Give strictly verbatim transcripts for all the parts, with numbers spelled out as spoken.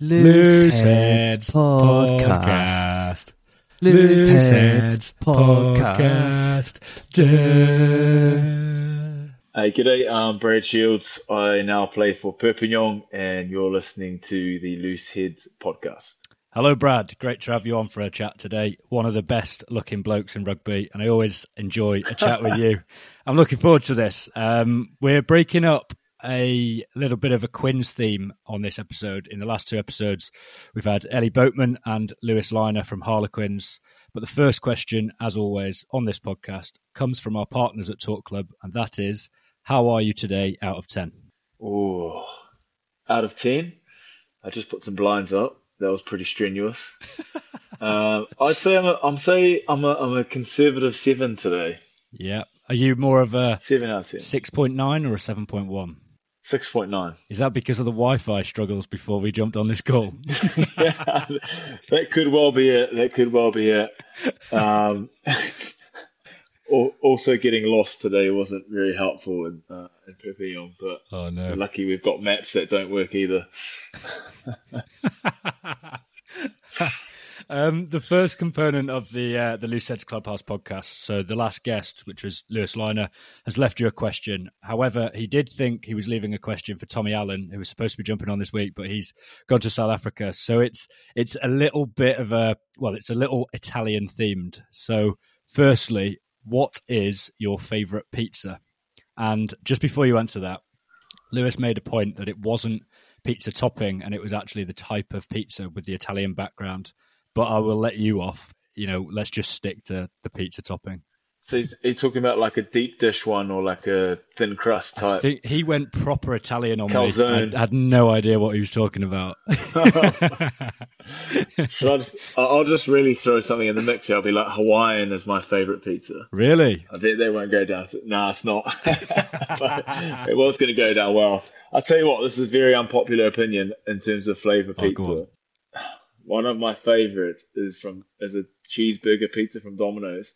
Loose Heads Podcast. Loose Heads Podcast. Hey, g'day, I'm Brad Shields. I now play for Perpignan, and you're listening to the Loose Heads Podcast. Hello, Brad. Great to have you on for a chat today. One of the best looking blokes in rugby, and I always enjoy a chat with you. I'm looking forward to this. Um, we're breaking up a little bit of a Quins theme on this episode. In the last two episodes, we've had Ellie Boatman and Lewis Liner from Harlequins. But the first question, as always, on this podcast comes from our partners at Talk Club, and that is, how are you today out of ten? Oh, out of ten? I just put some blinds up. That was pretty strenuous. um, I'd say I'm a, I'm say I'm a, I'm a conservative seven today. Yeah. Are you more of a seven out of ten? six point nine or a seven point one? Six point nine. Is that because of the Wi-Fi struggles before we jumped on this call? Yeah, that could well be it. That could well be it. Um, also, getting lost today wasn't very helpful in, uh, in Perpignan, but oh, no. Lucky we've got maps that don't work either. Um, the first component of the uh, the Loose Heads Clubhouse podcast, so the last guest, which was Lewis Liner, has left you a question. However, he did think he was leaving a question for Tommy Allen, who was supposed to be jumping on this week, but he's gone to South Africa. So it's it's a little bit of a, well, it's a little Italian themed. So firstly, what is your favourite pizza? And just before you answer that, Lewis made a point that it wasn't pizza topping and it was actually the type of pizza with the Italian background. But I will let you off. You know, let's just stick to the pizza topping. So he's, he's talking about like a deep dish one or like a thin crust type. I think he went proper Italian on Calzone. Me. I had no idea what he was talking about. So I'll, just, I'll just really throw something in the mix here. I'll be like, Hawaiian is my favourite pizza. Really? I bet they won't go down. To, nah, it's not. It was going to go down well. I'll tell you what, this is a very unpopular opinion in terms of flavour oh, pizza. One of my favourites is from is a cheeseburger pizza from Domino's.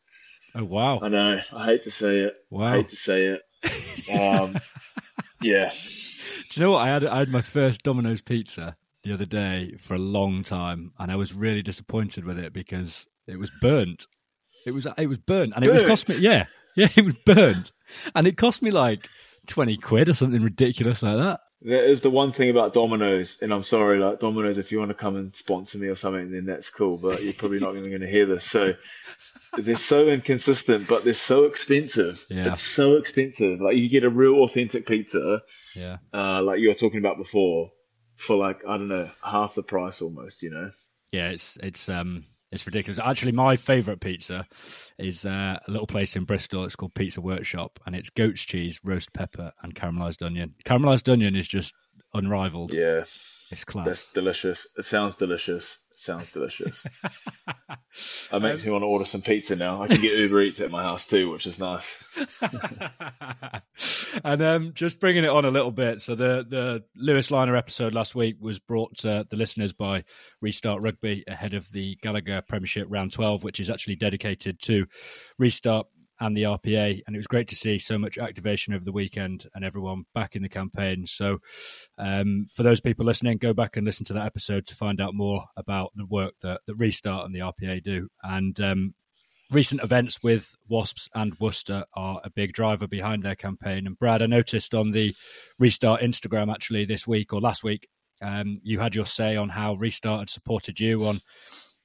Oh, wow. I know. I hate to say it. Wow. I hate to say it. Um, yeah. Do you know what? I had I had my first Domino's pizza the other day for a long time, and I was really disappointed with it because it was burnt. It was it was burnt, and burnt. It was cost me. Yeah, yeah, it was burnt, and it cost me like twenty quid or something ridiculous like that. That is the one thing about Domino's, and I'm sorry, like Domino's, if you want to come and sponsor me or something, then that's cool, but you're probably not even going to hear this. So they're so inconsistent, but they're so expensive. Yeah. It's so expensive. Like you get a real authentic pizza, yeah, uh, like you were talking about before, for like, I don't know, half the price almost, you know? Yeah, it's it's um it's ridiculous. Actually, my favourite pizza is uh, a little place in Bristol. It's called Pizza Workshop, and it's goat's cheese, roast pepper, and caramelised onion. Caramelised onion is just unrivaled. Yeah. It's class. That's delicious. It sounds delicious. It sounds delicious. That makes um, me want to order some pizza now. I can get Uber Eats at my house too, which is nice. And um, just bringing it on a little bit. So the, the Lewis Liner episode last week was brought to the listeners by Restart Rugby ahead of the Gallagher Premiership round twelve, which is actually dedicated to Restart and the R P A, and it was great to see so much activation over the weekend and everyone back in the campaign. So um, for those people listening, go back and listen to that episode to find out more about the work that, that Restart and the R P A do. And um, recent events with Wasps and Worcester are a big driver behind their campaign. And Brad, I noticed on the Restart Instagram actually this week or last week, um, you had your say on how Restart had supported you on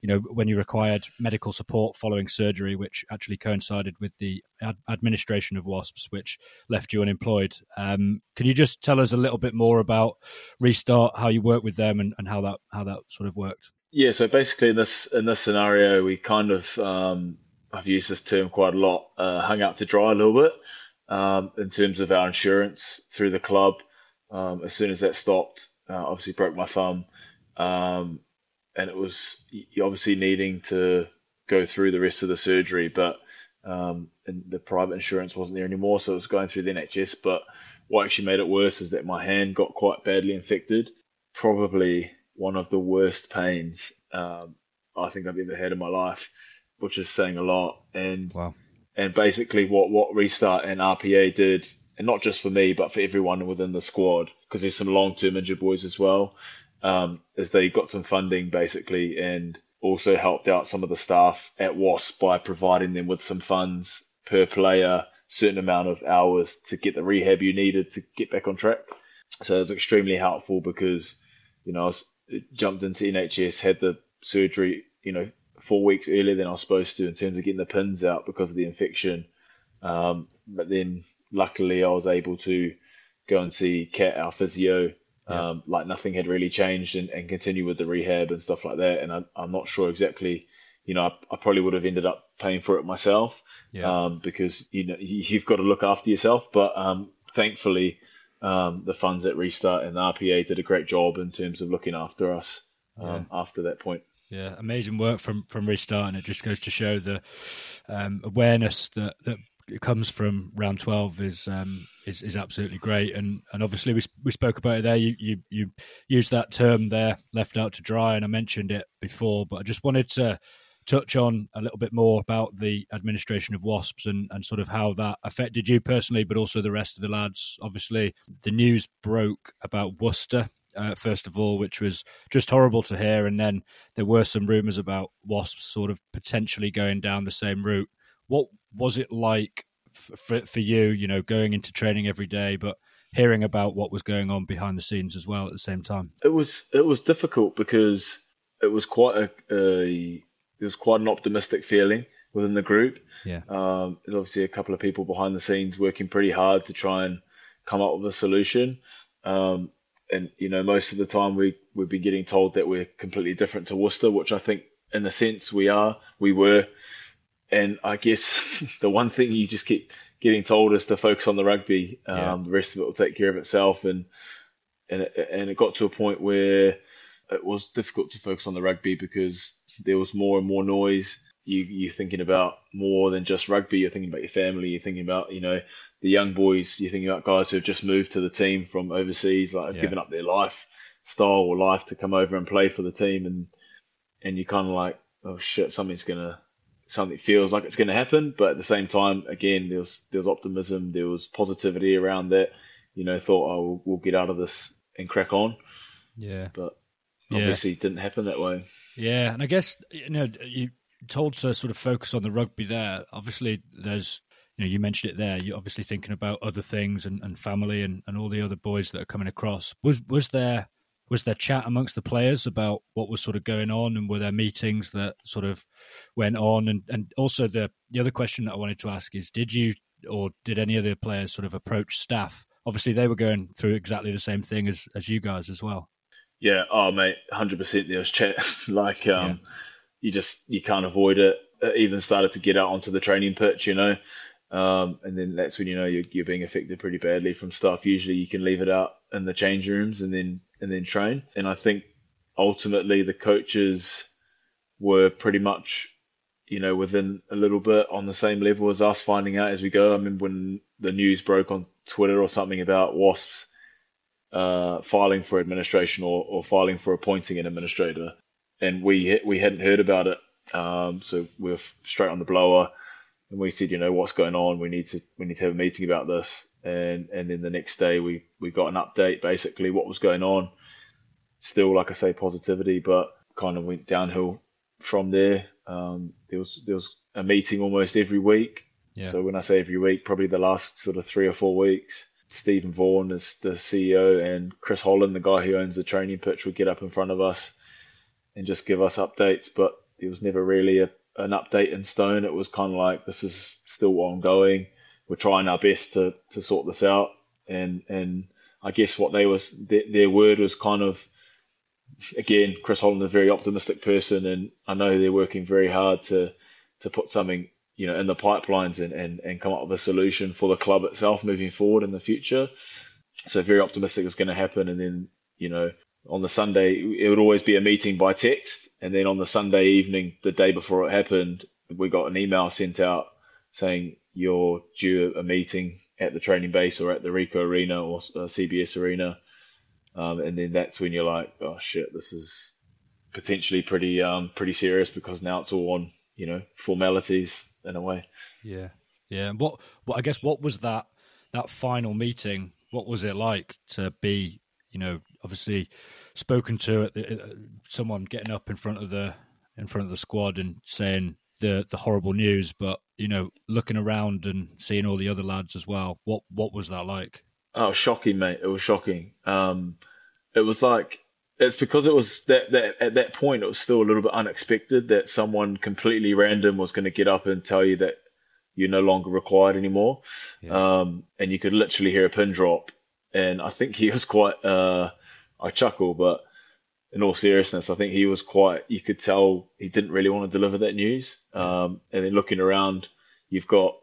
you know, when you required medical support following surgery, which actually coincided with the ad- administration of Wasps, which left you unemployed. Um, can you just tell us a little bit more about Restart, how you work with them and, and how that how that sort of worked? Yeah, so basically in this, in this scenario, we kind of, um, I've used this term quite a lot, uh, hung out to dry a little bit um, in terms of our insurance through the club. Um, as soon as that stopped, uh, obviously broke my thumb. Um And it was obviously needing to go through the rest of the surgery, but um, and the private insurance wasn't there anymore, so it was going through the N H S. But what actually made it worse is that my hand got quite badly infected. Probably one of the worst pains um, I think I've ever had in my life, which is saying a lot. And wow. And basically what, what Restart and R P A did, and not just for me, but for everyone within the squad, because there's some long-term injured boys as well, um, is they got some funding basically and also helped out some of the staff at Wasps by providing them with some funds per player, certain amount of hours to get the rehab you needed to get back on track. So it was extremely helpful because, you know, I was, jumped into N H S, had the surgery, you know, four weeks earlier than I was supposed to in terms of getting the pins out because of the infection. Um, but then luckily I was able to go and see Kat, our physio, yeah. um, like nothing had really changed and, and continue with the rehab and stuff like that. And I, I'm not sure exactly, you know, I, I probably would have ended up paying for it myself yeah. um, because, you know, you've got to look after yourself. But um, thankfully, um, the funds at Restart and the R P A did a great job in terms of looking after us um, yeah. after that point. Yeah, amazing work from, from Restart, and it just goes to show the um, awareness that, that comes from round twelve is um, is, is absolutely great. And and obviously we we spoke about it there. You you you used that term there, left out to dry, and I mentioned it before, but I just wanted to touch on a little bit more about the administration of Wasps and, and sort of how that affected you personally, but also the rest of the lads. Obviously, the news broke about Worcester. Uh, first of all, which was just horrible to hear. And then there were some rumours about Wasps sort of potentially going down the same route. What was it like for, for you, you know, going into training every day, but hearing about what was going on behind the scenes as well at the same time? It was it was difficult because it was quite a, a it was quite an optimistic feeling within the group. Yeah, um, there's obviously a couple of people behind the scenes working pretty hard to try and come up with a solution. Um, And, you know, most of the time we, we've been getting told that we're completely different to Worcester, which I think in a sense we are, we were. And I guess the one thing you just keep getting told is to focus on the rugby. Yeah. Um, the rest of it will take care of itself. And, and, it, and it got to a point where it was difficult to focus on the rugby because there was more and more noise. You, you're thinking about more than just rugby. You're thinking about your family. You're thinking about, you know, the young boys. You're thinking about guys who have just moved to the team from overseas, like yeah. giving up their lifestyle or life to come over and play for the team. And and you're kind of like, oh shit, something's gonna, something feels like it's gonna happen. But at the same time, again, there was there was optimism, there was positivity around that. You know, thought, oh, we'll, we'll get out of this and crack on. Yeah, but obviously yeah. it didn't happen that way. Yeah, and I guess you know you. told to sort of focus on the rugby there. Obviously there's, you know, you mentioned it there, you're obviously thinking about other things and, and family and, and all the other boys that are coming across. Was was there was there chat amongst the players about what was sort of going on, and were there meetings that sort of went on? And, and also the, the other question that I wanted to ask is, did you or did any of the players sort of approach staff? Obviously they were going through exactly the same thing as, as you guys as well. Yeah, oh mate, one hundred percent there was chat. like um yeah. You just you can't avoid it. It even started to get out onto the training pitch, you know, um, and then that's when you know you're, you're being affected pretty badly from stuff. Usually you can leave it out in the change rooms and then and then train. And I think ultimately the coaches were pretty much, you know, within a little bit on the same level as us, finding out as we go. I remember when the news broke on Twitter or something about Wasps uh, filing for administration or, or filing for appointing an administrator. And we we hadn't heard about it, um, so we were straight on the blower, and we said, you know, what's going on? We need to we need to have a meeting about this. And and then the next day we, we got an update, basically what was going on. Still, like I say, positivity, but kind of went downhill from there. Um, there was there was a meeting almost every week. Yeah. So when I say every week, probably the last sort of three or four weeks. Stephen Vaughan is the C E O, and Chris Holland, the guy who owns the training pitch, would get up in front of us and just give us updates, but it was never really a, an update in stone. It was kind of like, this is still ongoing. We're trying our best to, to sort this out. And and I guess what they was, their, their word was kind of, again, Chris Holland is a very optimistic person, and I know they're working very hard to to put something, you know, in the pipelines and, and, and come up with a solution for the club itself moving forward in the future. So very optimistic it's going to happen. And then, you know, on the Sunday, it would always be a meeting by text. And then on the Sunday evening, the day before it happened, we got an email sent out saying you're due a meeting at the training base or at the Rico Arena or C B S Arena. Um, and then that's when you're like, oh shit, this is potentially pretty, um, pretty serious, because now it's all on, you know, formalities in a way. Yeah. Yeah. And what, what, I guess, what was that, that final meeting? What was it like to be, you know, obviously spoken to at the, uh, someone getting up in front of the in front of the squad and saying the the horrible news, but you know, looking around and seeing all the other lads as well, what what was that like? Oh, shocking, mate! It was shocking. Um, it was like it's because it was that that at that point it was still a little bit unexpected that someone completely random was going to get up and tell you that you're no longer required anymore, yeah. um, and you could literally hear a pin drop. And I think he was quite. Uh, I chuckle, but in all seriousness, I think he was quite. You could tell he didn't really want to deliver that news. Um, and then looking around, you've got,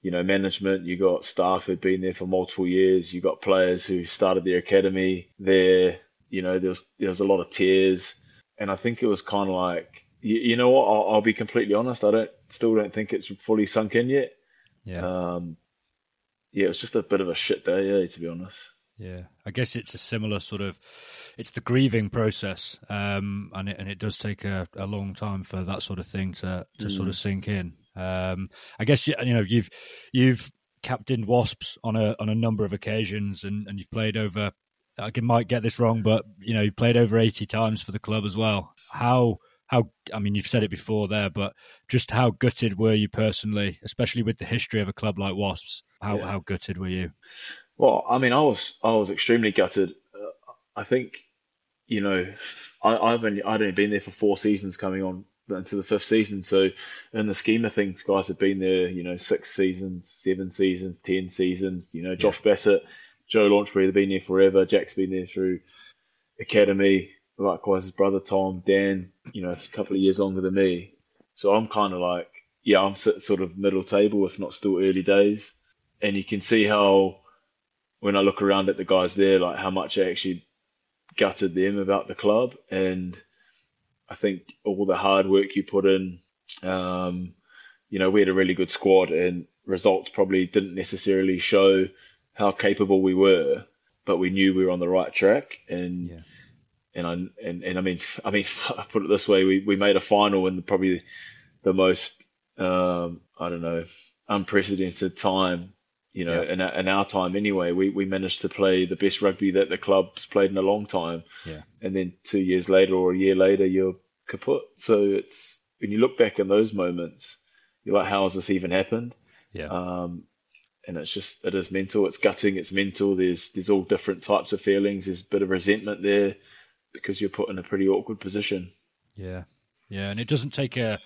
you know, management, you got staff who've been there for multiple years, you got players who started their academy there. You know, there was there was a lot of tears, and I think it was kind of like, you, you know what? I'll, I'll be completely honest. I don't still don't think it's fully sunk in yet. Yeah. Um, yeah, it was just a bit of a shit day, yeah, to be honest. Yeah, I guess it's a similar sort of, it's the grieving process, um, and it, and it does take a, a long time for that sort of thing to, to mm. sort of sink in. Um, I guess you, you know you've you've captained Wasps on a on a number of occasions, and, and you've played over. I can, might get this wrong, but you know you've played over eighty times for the club as well. How how I mean, you've said it before there, but just how gutted were you personally, especially with the history of a club like Wasps? How yeah. how gutted were you? Well, I mean, I was I was extremely gutted. Uh, I think, you know, I, I've only I'd only been there for four seasons, coming on into the fifth season. So, in the scheme of things, guys have been there, you know, six seasons, seven seasons, ten seasons. You know, yeah. Josh Bassett, Joe Launchbury, they've been there forever. Jack's been there through academy. Likewise, his brother Tom, Dan, you know, a couple of years longer than me. So I'm kind of like, yeah, I'm sort of middle table, if not still early days. And you can see how, when I look around at the guys there, like how much I actually gutted them about the club. And I think all the hard work you put in, um, you know, we had a really good squad and results probably didn't necessarily show how capable we were, but we knew we were on the right track. And, yeah. and I, and, and I mean, I mean, I put it this way, we, we made a final in probably the most, um, I don't know, unprecedented time. You know, yeah. in, in our time anyway, we, we managed to play the best rugby that the club's played in a long time. Yeah. And then two years later or a year later, you're kaput. So it's when you look back on those moments, you're like, how has this even happened? Yeah. Um, and it's just, it is mental. It's gutting. It's mental. There's there's all different types of feelings. There's a bit of resentment there because you're put in a pretty awkward position. Yeah. Yeah, and it doesn't take a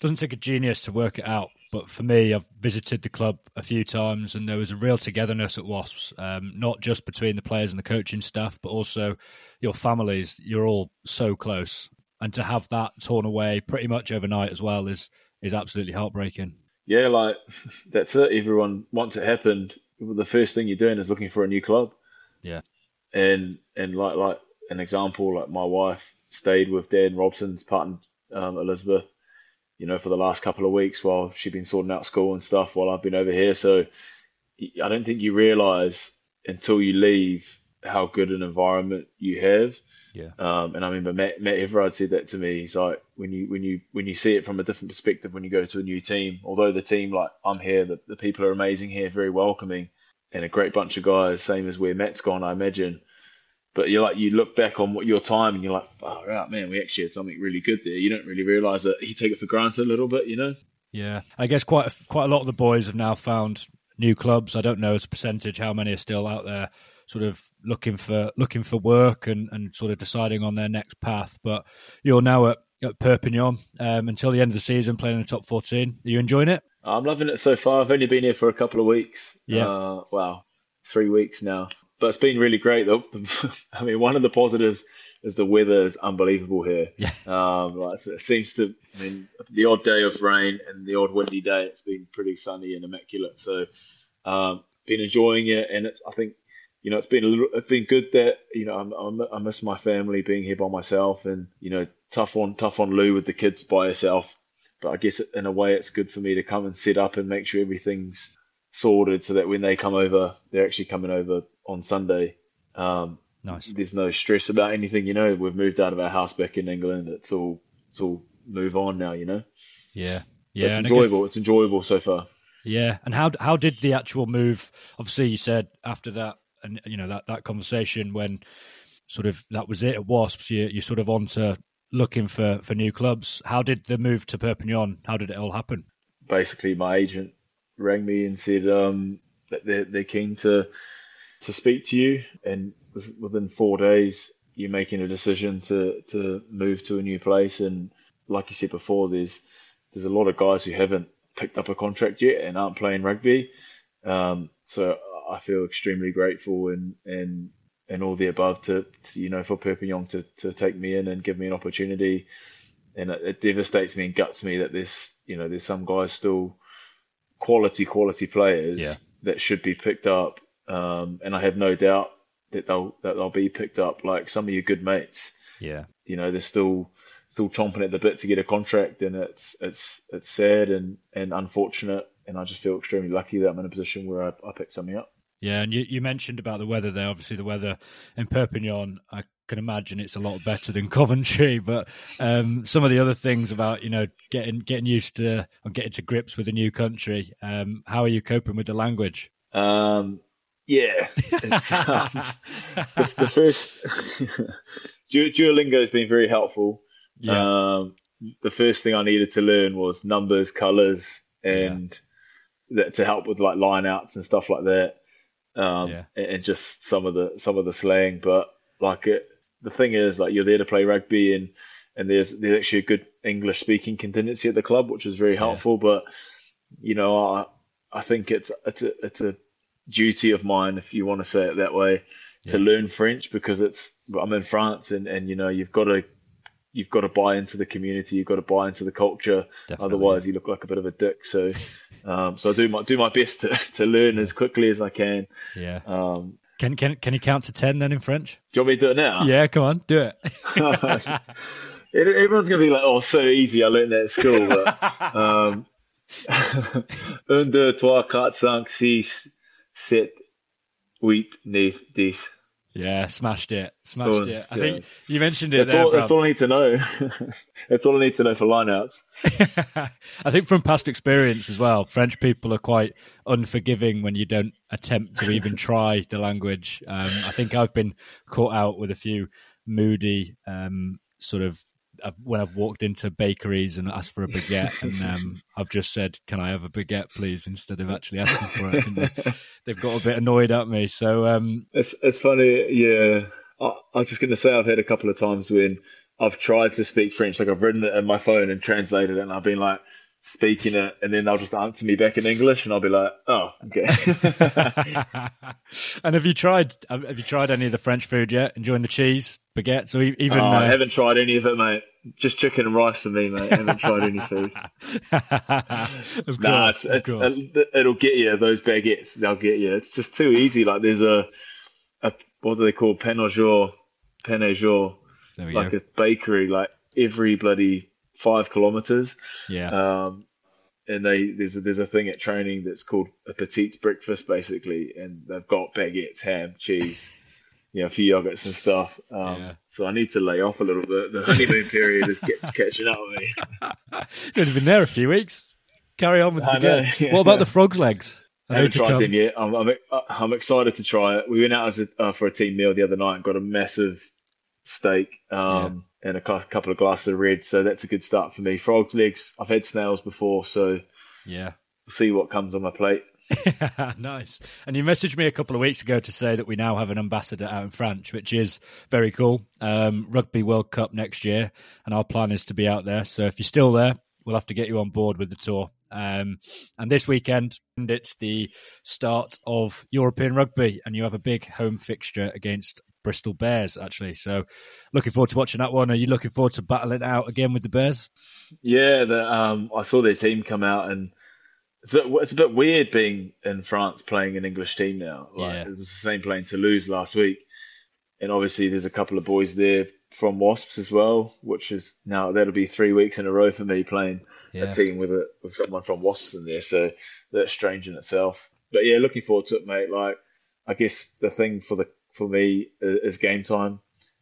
doesn't take a genius to work it out. But for me, I've visited the club a few times, and there was a real togetherness at Wasps, um, not just between the players and the coaching staff, but also your families. You're all so close, and to have that torn away pretty much overnight as well is is absolutely heartbreaking. Yeah, like that's it. Everyone, once it happened, the first thing you're doing is looking for a new club. Yeah, and and like like an example, like my wife stayed with Dan Robson's partner. Um, Elizabeth, you know, for the last couple of weeks while she'd been sorting out school and stuff while I've been over here. So I don't think you realise until you leave how good an environment you have. Yeah. Um, and I remember Matt, Matt Everard said that to me. He's like, when you when you when you see it from a different perspective when you go to a new team, although the team, like I'm here, the, the people are amazing here, very welcoming, and a great bunch of guys, same as where Matt's gone, I imagine. But you like you look back on what your time and you're like, far out, man, we actually had something really good there. You don't really realise it. You take it for granted a little bit, you know? Yeah. I guess quite a, quite a lot of the boys have now found new clubs. I don't know as a percentage how many are still out there sort of looking for looking for work and, and sort of deciding on their next path. But you're now at, at Perpignan um, until the end of the season playing in the top fourteen. Are you enjoying it? I'm loving it so far. I've only been here for a couple of weeks. Yeah. Uh, wow. Three weeks now. But it's been really great. I mean, one of the positives is the weather is unbelievable here. Yeah. Um, like it seems to, I mean, the odd day of rain and the odd windy day, it's been pretty sunny and immaculate. So, um, been enjoying it, and it's. I think, you know, it's been a little. It's been good that you know I'm, I'm, I miss my family being here by myself, and you know, tough on tough on Lou with the kids by herself. But I guess in a way, it's good for me to come and set up and make sure everything's sorted, so that when they come over, they're actually coming over on Sunday. Um, nice. There's no stress about anything, you know. We've moved out of our house back in England. It's all, it's all move on now, you know. Yeah, yeah. But it's enjoyable. Guess, it's enjoyable so far. Yeah. And how how did the actual move? Obviously, you said after that, and you know that that conversation when sort of that was it at Wasps. You, you're sort of on to looking for, for new clubs. How did the move to Perpignan, how did it all happen? Basically, my agent rang me and said um, that they're, they're keen to to speak to you. And within four days, you're making a decision to, to move to a new place. And like you said before, there's there's a lot of guys who haven't picked up a contract yet and aren't playing rugby. Um, so I feel extremely grateful and and, and all the above to, to you know for Perpignan to, to take me in and give me an opportunity. And it, it devastates me and guts me that there's you know there's some guys still quality quality players yeah. that should be picked up. Um, and I have no doubt that they'll that they'll be picked up. Like some of your good mates, yeah, you know they're still still chomping at the bit to get a contract, and it's it's it's sad and, and unfortunate. And I just feel extremely lucky that I'm in a position where I, I picked something up. Yeah, and you, you mentioned about the weather there. Obviously, the weather in Perpignan, I can imagine it's a lot better than Coventry. But um, some of the other things about, you know, getting getting used to or getting to grips with a new country, um, how are you coping with the language? Um, yeah. It's, um, it's the first... Duolingo has been very helpful. Yeah. Um, the first thing I needed to learn was numbers, colours, and... Yeah. That, to help with like line outs and stuff like that, um, yeah. and just some of the some of the slang. But like it, the thing is, like you're there to play rugby, and, and there's there's actually a good English speaking contingency at the club, which is very helpful. Yeah. But you know, I I think it's it's a, it's a duty of mine, if you want to say it that way, yeah. to learn French, because it's I'm in France, and, and you know you've got to you've got to buy into the community, you've got to buy into the culture. Definitely. Otherwise you look like a bit of a dick. So, um, so I do my, do my best to, to learn as quickly as I can. Yeah. Um, can, can, can you count to ten then in French? Do you want me to do it now? Yeah, come on, do it. Everyone's going to be like, oh, so easy. I learned that at school. But, um, un, deux, trois, quatre, cinq, six, sept, huit, neuf, dix. Yeah, smashed it, smashed oh, it. I yeah. think you mentioned it that's there, all, that's all I need to know. That's all I need to know for lineouts. I think from past experience as well, French people are quite unforgiving when you don't attempt to even try the language. Um, I think I've been caught out with a few moody um, sort of, when I've walked into bakeries and asked for a baguette, and um, I've just said, "Can I have a baguette, please?" Instead of actually asking for it, and they, they've got a bit annoyed at me. So um... it's it's funny, yeah. I, I was just going to say I've had a couple of times when I've tried to speak French, like I've written it in my phone and translated it, and I've been like speaking it, and then they'll just answer me back in English, and I'll be like, "Oh, okay." And have you tried? Have you tried any of the French food yet? Enjoying the cheese baguettes, or even? Oh, uh... I haven't tried any of it, mate. Just chicken and rice for me, mate. I haven't tried any food. Of course, nah, it's, it's, of course. It'll get you. Those baguettes, they'll get you. It's just too easy. Like there's a, a what do they call pain au jour, pain au jour, like go. A bakery, like every bloody five kilometers. Yeah. Um, and they there's a, there's a thing at training that's called a petite breakfast, basically, and they've got baguettes, ham, cheese. You know, a few yogurts and stuff. Um, yeah. So I need to lay off a little bit. The honeymoon period is get, catching up with me. You've only been there a few weeks. Carry on with the baguettes. Yeah, what about yeah. the frog's legs? I, I haven't tried them yet. I'm, I'm I'm excited to try it. We went out as a, uh, for a team meal the other night and got a massive steak um, yeah. and a couple of glasses of red. So that's a good start for me. Frog's legs, I've had snails before, so yeah, we'll see what comes on my plate. Nice. And you messaged me a couple of weeks ago to say that we now have an ambassador out in France, which is very cool. Um, Rugby World Cup next year, and our plan is to be out there. So if you're still there, we'll have to get you on board with the tour. Um, and this weekend, it's the start of European rugby, and you have a big home fixture against Bristol Bears, actually. So looking forward to watching that one. Are you looking forward to battling out again with the Bears? Yeah, the, um, I saw their team come out, and It's a, bit, it's a bit weird being in France playing an English team now. Like, yeah. It was the same playing Toulouse last week. And obviously there's a couple of boys there from Wasps as well, which is now that'll be three weeks in a row for me playing yeah. a team with a, with someone from Wasps in there. So that's strange in itself. But yeah, looking forward to it, mate. Like, I guess the thing for the for me is game time.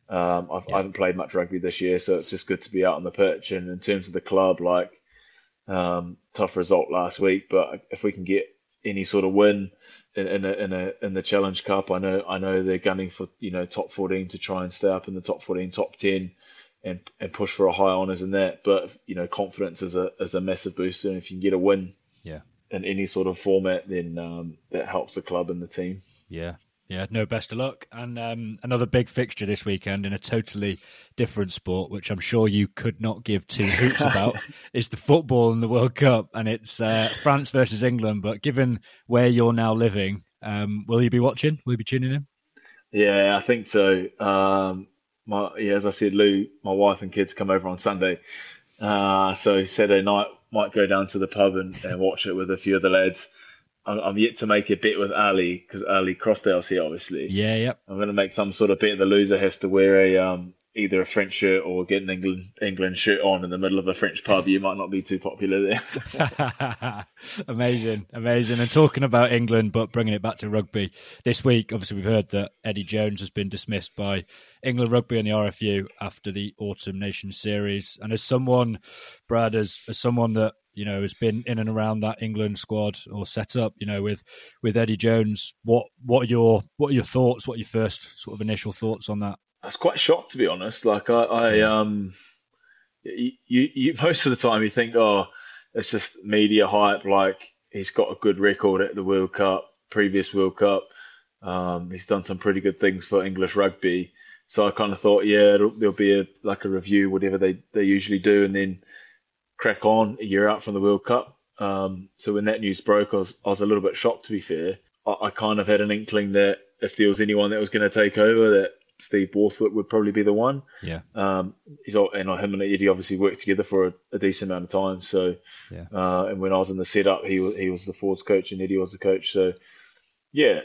Um, I've, yeah. I haven't played much rugby this year, so it's just good to be out on the pitch. And in terms of the club, like, Um, tough result last week, but if we can get any sort of win in, in, a, in a in the Challenge Cup. I know I know they're gunning for, you know, top fourteen to try and stay up in the top fourteen, top ten, and and push for a high honours in that. But you know, confidence is a is a massive booster, and if you can get a win, yeah, in any sort of format, then um, that helps the club and the team. Yeah. Yeah, no, best of luck. And um, another big fixture this weekend in a totally different sport, which I'm sure you could not give two hoots about, is the football in the World Cup. And it's uh, France versus England. But given where you're now living, um, will you be watching? Will you be tuning in? Yeah, I think so. Um, my, yeah, as I said, Lou, my wife and kids come over on Sunday. Uh, so Saturday night, might go down to the pub and, and watch it with a few of the lads. I'm yet to make a bet with Ali because Ali Crossdale's here, obviously. Yeah, yeah. I'm going to make some sort of bet. The loser has to wear a um, either a French shirt or get an England England shirt on in the middle of a French pub. You might not be too popular there. Amazing, amazing. And talking about England, but bringing it back to rugby this week, obviously we've heard that Eddie Jones has been dismissed by England Rugby and the R F U after the Autumn Nations Series. And as someone, Brad, as, as someone that, you know, has been in and around that England squad or set up, you know, with, with Eddie Jones. What what are your what are your thoughts? What are your first sort of initial thoughts on that? I was quite shocked, to be honest. Like I, I um, you, you most of the time you think, oh, it's just media hype. Like he's got a good record at the World Cup, previous World Cup. Um, he's done some pretty good things for English rugby. So I kind of thought, yeah, it'll, there'll be a like a review, whatever they they usually do, and then crack on a year out from the World Cup. Um, so when that news broke, I was, I was a little bit shocked, to be fair. I, I kind of had an inkling that if there was anyone that was going to take over, that Steve Borthwick would probably be the one. Yeah. Um, he's all, and him and Eddie obviously worked together for a, a decent amount of time. So, yeah. Uh, and when I was in the setup, he was, he was the forwards coach and Eddie was the coach. So, yeah,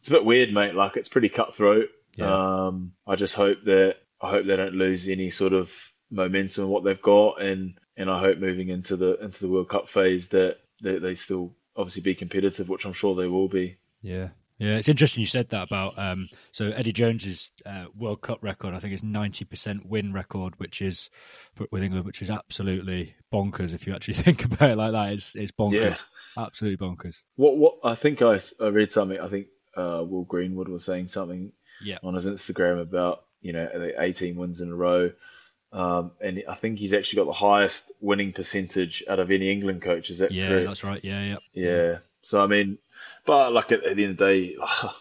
it's a bit weird, mate. Like it's pretty cutthroat. Yeah. Um, I just hope that I hope they don't lose any sort of momentum, what they've got, and and I hope moving into the into the World Cup phase that they, they still obviously be competitive, which I'm sure they will be. Yeah, yeah. It's interesting you said that about um, so Eddie Jones's uh, World Cup record. I think it's ninety percent win record, which is with England, which is absolutely bonkers if you actually think about it like that. It's it's bonkers, yeah. Absolutely bonkers. What what I think I, I read something. I think uh, Will Greenwood was saying something yeah. on his Instagram about, you know, eighteen wins in a row. Um, and I think he's actually got the highest winning percentage out of any England coach. Is that yeah, correct? Yeah, that's right. Yeah, yeah, yeah. So I mean, but like at, at the end of the day, oh,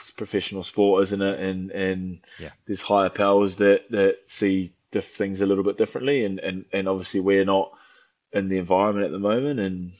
it's professional sport, isn't it? And and yeah. there's higher powers that that see diff- things a little bit differently, and, and, and obviously we're not in the environment at the moment, and.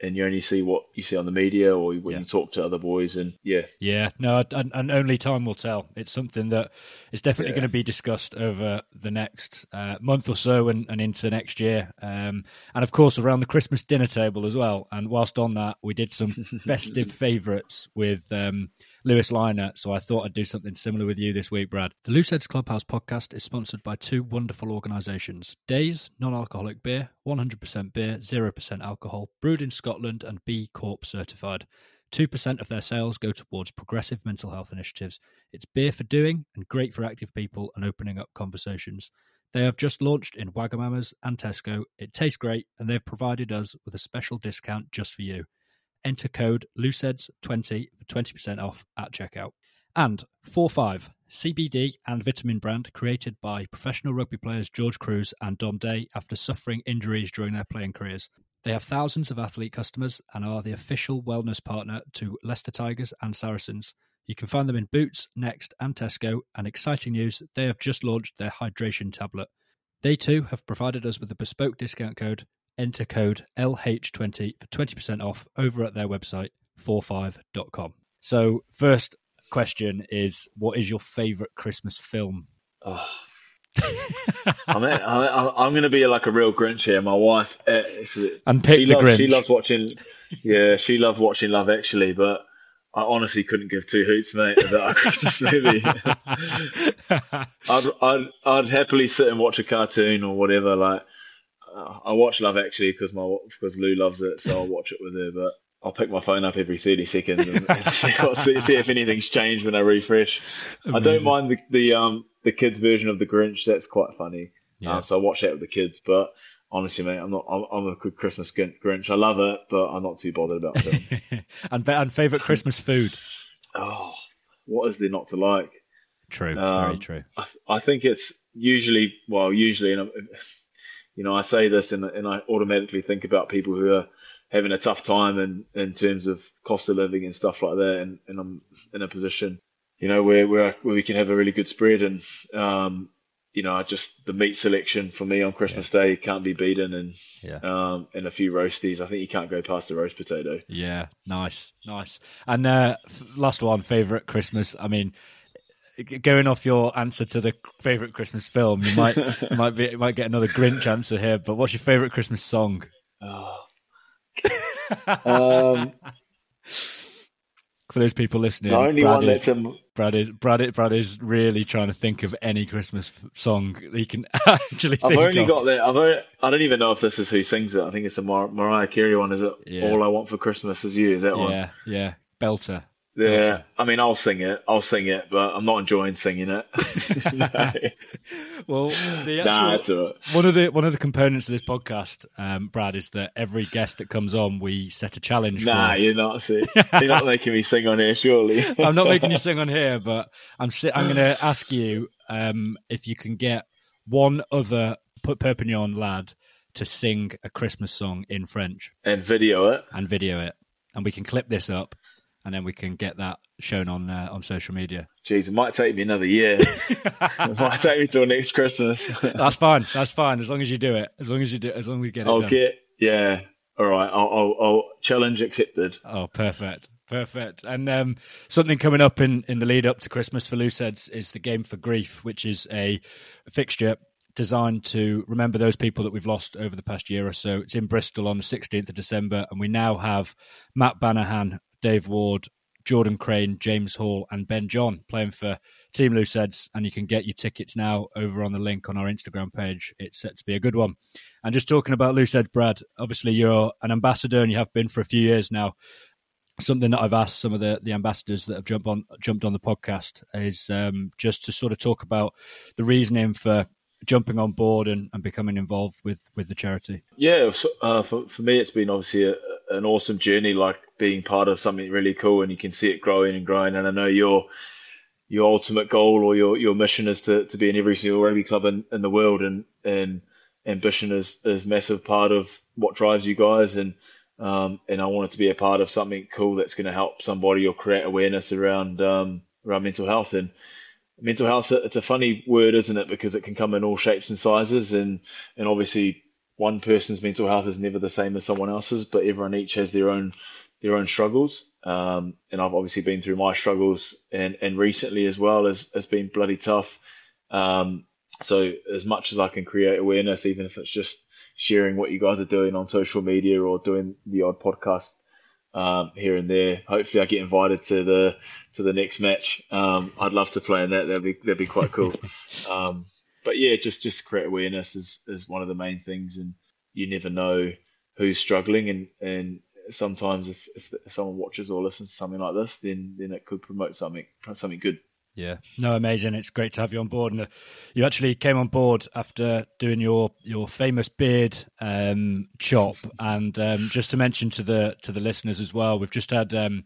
And you only see what you see on the media or when yeah. you talk to other boys. And yeah. Yeah. No, and, and only time will tell. It's something that is definitely yeah. going to be discussed over the next uh, month or so and, and into next year. Um, and of course, around the Christmas dinner table as well. And whilst on that, we did some festive favourites with um, Lewis Liner. So I thought I'd do something similar with you this week, Brad. The Looseheadz Clubhouse podcast is sponsored by two wonderful organisations. Days, non-alcoholic beer, one hundred percent beer, zero percent alcohol, brewed in Scotland. Scotland and B Corp certified. two percent of their sales go towards progressive mental health initiatives. It's beer for doing and great for active people and opening up conversations. They have just launched in Wagamama's and Tesco. It tastes great, and they've provided us with a special discount just for you. Enter code Looseheadz twenty for twenty percent off at checkout. And four five, C B D and vitamin brand created by professional rugby players George Cruz and Dom Day after suffering injuries during their playing careers. They have thousands of athlete customers and are the official wellness partner to Leicester Tigers and Saracens. You can find them in Boots, Next and Tesco. And exciting news, they have just launched their hydration tablet. They too have provided us with a bespoke discount code. Enter code L H twenty for twenty percent off over at their website, four five dot com. So first question is, what is your favourite Christmas film? Oh. I'm, at, I'm, I'm going to be like a real Grinch here. My wife, uh, she, and pick she the loves, Grinch. She loves watching. Yeah, she loved watching Love Actually, but I honestly couldn't give two hoots, mate, about a Christmas movie. I'd, I'd, I'd happily sit and watch a cartoon or whatever. Like, uh, I watch Love Actually because my because Lou loves it, so I'll watch it with her. But I'll pick my phone up every thirty seconds and, and see, what, see, see if anything's changed when I refresh. Amazing. I don't mind the, the um the kids' version of the Grinch. That's quite funny. Yeah. Uh, so I watch it with the kids, but honestly, mate, I'm not. I'm, I'm a good Christmas Grinch. I love it, but I'm not too bothered about it. and and favourite Christmas food? Oh, what is there not to like? True, um, very true. I, I think it's usually well, usually, and you know, I say this, and and I automatically think about people who are having a tough time in, in terms of cost of living and stuff like that, and, and I'm in a position, you know, where where, I, where we can have a really good spread, and um, you know, I just the meat selection for me on Christmas yeah. Day can't be beaten, and yeah. um, and a few roasties. I think you can't go past the roast potato. Yeah, nice, nice. And uh, last one, favorite Christmas. I mean, going off your answer to the favorite Christmas film, you might might be might get another Grinch answer here. But what's your favorite Christmas song? Oh. um, for those people listening, the only Brad, one is, that's a... Brad is Brad Brad is really trying to think of any Christmas song he can actually. I've think only of. got that. I've only, I don't even know if this is who sings it. I think it's a Mar- Mariah Carey one. Is it yeah. All I Want for Christmas Is You? Is that yeah, one? Yeah, yeah, belter. Yeah, belter. I mean, I'll sing it. I'll sing it, but I'm not enjoying singing it. no. Well, the actual, nah, that's all right. one of the one of the components of this podcast, um, Brad, is that every guest that comes on, we set a challenge. Nah, for. you're not. See, you're not making me sing on here, surely. I'm not making you sing on here, but I'm. I'm going to ask you um, if you can get one other Perpignan lad to sing a Christmas song in French and video it, and video it, and we can clip this up. And then we can get that shown on uh, on social media. Jeez, it might take me another year. It might take me till next Christmas. That's fine. That's fine. As long as you do it. As long as you do. As long as we get it. I'll done. get. Yeah. All right. I'll, I'll, I'll challenge accepted. Oh, perfect. Perfect. And um, something coming up in, in the lead up to Christmas for LooseHeadz is the Game for Grief, which is a fixture designed to remember those people that we've lost over the past year or so. It's in Bristol on the sixteenth of December, and we now have Matt Banahan, Dave Ward, Jordan Crane, James Hall and Ben John playing for Team LooseHeadz, and you can get your tickets now over on the link on our Instagram page. It's set to be a good one. And just talking about LooseHeadz, Brad, obviously you're an ambassador and you have been for a few years now. Something that I've asked some of the, the ambassadors that have jumped on jumped on the podcast is um, just to sort of talk about the reasoning for jumping on board and, and becoming involved with, with the charity. Yeah, so, uh, for, for me it's been obviously a, an awesome journey, like being part of something really cool, and you can see it growing and growing. And I know your your ultimate goal or your, your mission is to, to be in every single rugby club in, in the world, and, and ambition is is a massive part of what drives you guys. And um, and I wanted to be a part of something cool that's going to help somebody or create awareness around um, around mental health. And mental health, it's a funny word, isn't it? Because it can come in all shapes and sizes, and and obviously one person's mental health is never the same as someone else's, but everyone each has their own their own struggles. Um, and I've obviously been through my struggles, and, and recently as well as has been bloody tough. Um, so as much as I can create awareness, even if it's just sharing what you guys are doing on social media or doing the odd podcast um, here and there, hopefully I get invited to the to the next match. Um, I'd love to play in that. That'd be that'd be quite cool. Um, but yeah, just just create awareness is, is one of the main things, and you never know who's struggling, and and. Sometimes if, if if someone watches or listens to something like this, then then it could promote something something good. Yeah, no, amazing. It's great to have you on board, and you actually came on board after doing your your famous beard um, chop. And um, just to mention to the to the listeners as well, we've just had um,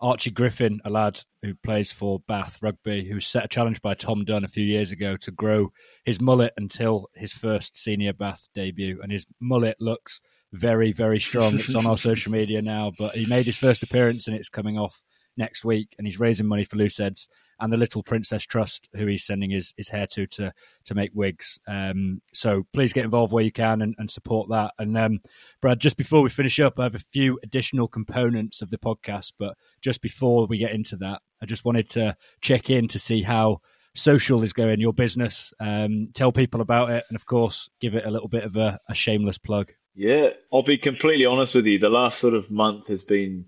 Archie Griffin, a lad who plays for Bath Rugby, who was set a challenge by Tom Dunn a few years ago to grow his mullet until his first senior Bath debut, and his mullet looks very, very strong. It's on our social media now, but he made his first appearance and it's coming off next week, and he's raising money for LooseHeadz and the Little Princess Trust, who he's sending his, his hair to, to to make wigs. Um, so please get involved where you can and, and support that. And um, Brad, just before we finish up, I have a few additional components of the podcast, but just before we get into that, I just wanted to check in to see how social is going, your business. Um, tell people about it, and of course, give it a little bit of a, a shameless plug. Yeah, I'll be completely honest with you. The last sort of month has been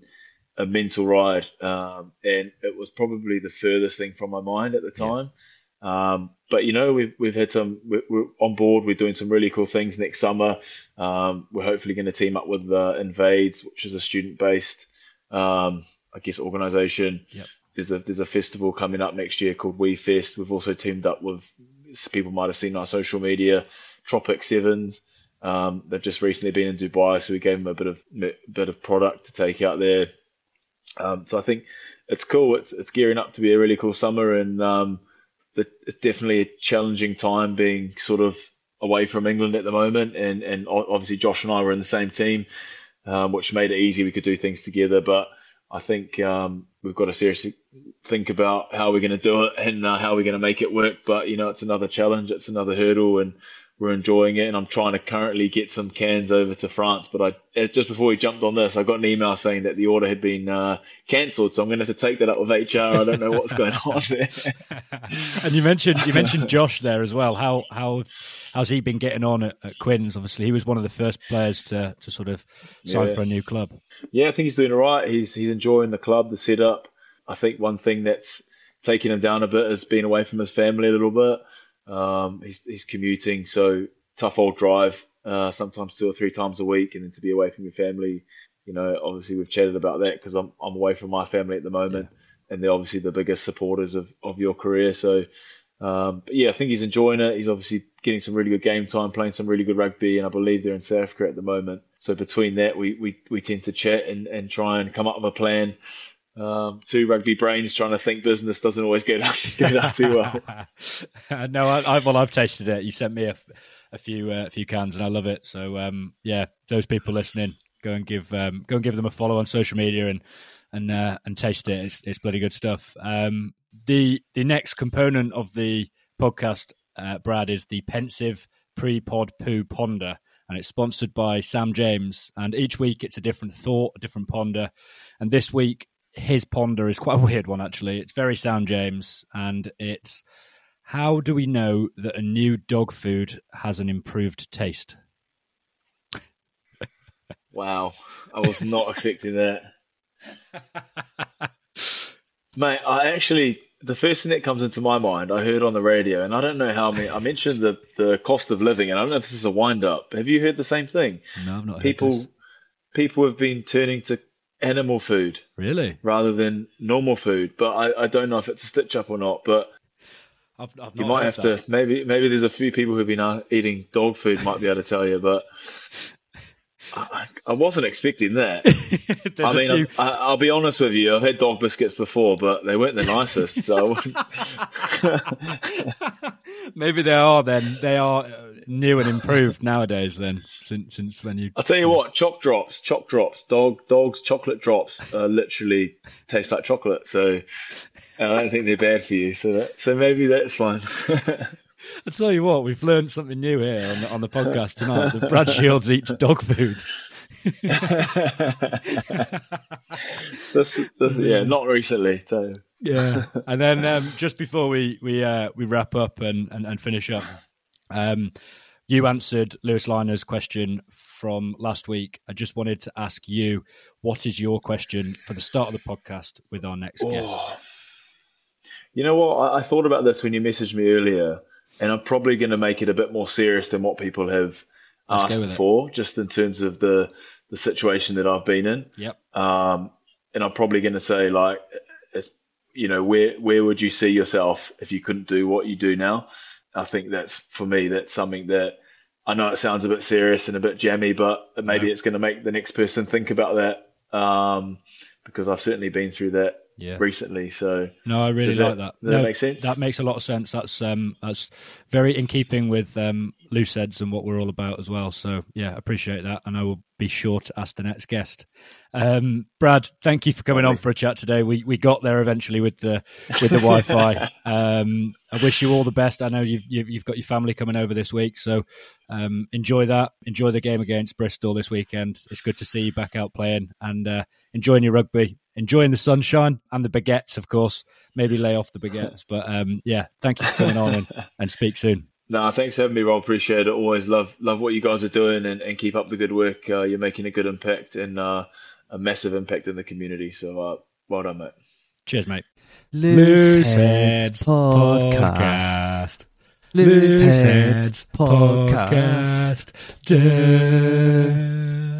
a mental ride, um, and it was probably the furthest thing from my mind at the time. Yeah. Um, but, you know, we've we've had some – we're on board. We're doing some really cool things next summer. Um, we're hopefully going to team up with uh, Invades, which is a student-based, um, I guess, organisation. Yep. There's a there's a festival coming up next year called WeFest. We've also teamed up with people might have seen on social media, Tropic Sevens. Um, they've just recently been in Dubai, so we gave them a bit of a bit of product to take out there. Um, so I think it's cool. It's it's gearing up to be a really cool summer, and um, the, it's definitely a challenging time being sort of away from England at the moment. And and obviously Josh and I were in the same team, um, which made it easy. We could do things together, but I think um, we've got to seriously think about how we're going to do it and uh, how we're going to make it work. But you know, it's another challenge. It's another hurdle, and we're enjoying it, and I'm trying to currently get some cans over to France. But I just before we jumped on this, I got an email saying that the order had been uh, cancelled, so I'm going to have to take that up with H R. I don't know what's going on there. And you mentioned you mentioned Josh there as well. How how how's he been getting on at, at Quinns? Obviously, he was one of the first players to to sort of sign yeah. for a new club. Yeah, I think he's doing all right. He's he's enjoying the club, the setup. I think one thing that's taking him down a bit is being away from his family a little bit. Um, he's, he's commuting, so tough old drive, uh, sometimes two or three times a week, and then to be away from your family, you know, obviously we've chatted about that because I'm I'm away from my family at the moment, yeah. and they're obviously the biggest supporters of, of your career. So, um, but yeah, I think he's enjoying it. He's obviously getting some really good game time, playing some really good rugby, and I believe they're in South Africa at the moment. So between that, we we, we tend to chat and, and try and come up with a plan. Um, two rugby brains trying to think business doesn't always go down, go down too well. No, I, I, well, I've tasted it. You sent me a, a few, uh, a few cans, and I love it. So, um, yeah, those people listening, go and give, um, go and give them a follow on social media and and uh, and taste it. It's, it's bloody good stuff. Um, the the next component of the podcast, uh, Brad, is the pensive pre-pod poo ponder. And it's sponsored by Sam James. And each week, it's a different thought, a different ponder. And this week, his ponder is quite a weird one, actually. It's very Sam James, and it's how do we know that a new dog food has an improved taste? Wow, I was not expecting that. Mate, I actually, the first thing that comes into my mind, I heard on the radio, and I don't know how many, I mentioned the, the cost of living, and I don't know if this is a wind-up. Have you heard the same thing? No, I've not people, heard this. People have been turning to animal food really rather than normal food, but I, I don't know if it's a stitch up or not, but I've, I've not you might have that. to maybe maybe there's a few people who've been uh, eating dog food might be able to tell you, but I, I wasn't expecting that. I mean few... I, I'll be honest with you, I've had dog biscuits before, but they weren't the nicest, so maybe they are then they are new and improved nowadays then since since when you I'll tell you what, choc drops choc drops dog dogs chocolate drops uh, literally taste like chocolate, so uh, I don't think they're bad for you, so that, so maybe that's fine. I'll tell you what, we've learned something new here on the, on the podcast tonight, that Brad Shields eats dog food. this, this, yeah, not recently. So. Yeah, and then um, just before we we uh, we wrap up and, and, and finish up, um, you answered Lewis Liner's question from last week. I just wanted to ask you, what is your question for the start of the podcast with our next oh. guest? You know what? I, I thought about this when you messaged me earlier, and I'm probably going to make it a bit more serious than what people have Let's asked for, it. just in terms of the the situation that I've been in. Yep. Um, and I'm probably going to say, like, it's, you know, where where would you see yourself if you couldn't do what you do now? I think that's, for me, that's something that, I know it sounds a bit serious and a bit jammy, but maybe yeah. it's going to make the next person think about that, um, because I've certainly been through that yeah. recently. So no, I really like that. Does that, that no, make sense? That makes a lot of sense. That's um, that's very in keeping with um, Loose Heads and what we're all about as well. So yeah, appreciate that, and I will be sure to ask the next guest. Um, Brad, thank you for coming on for a chat today. We we got there eventually with the with the Wi-Fi. um, I wish you all the best. I know you've you've got your family coming over this week, so um, enjoy that. Enjoy the game against Bristol this weekend. It's good to see you back out playing and uh, enjoying your rugby. Enjoying the sunshine and the baguettes, of course. Maybe lay off the baguettes. But, um, yeah, thank you for coming on and, and speak soon. No, thanks for having me, Rob. Appreciate it. Always love love what you guys are doing, and, and keep up the good work. Uh, you're making a good impact and uh, a massive impact in the community. So, uh, well done, mate. Cheers, mate. Loose Heads Podcast. Loose Heads Podcast.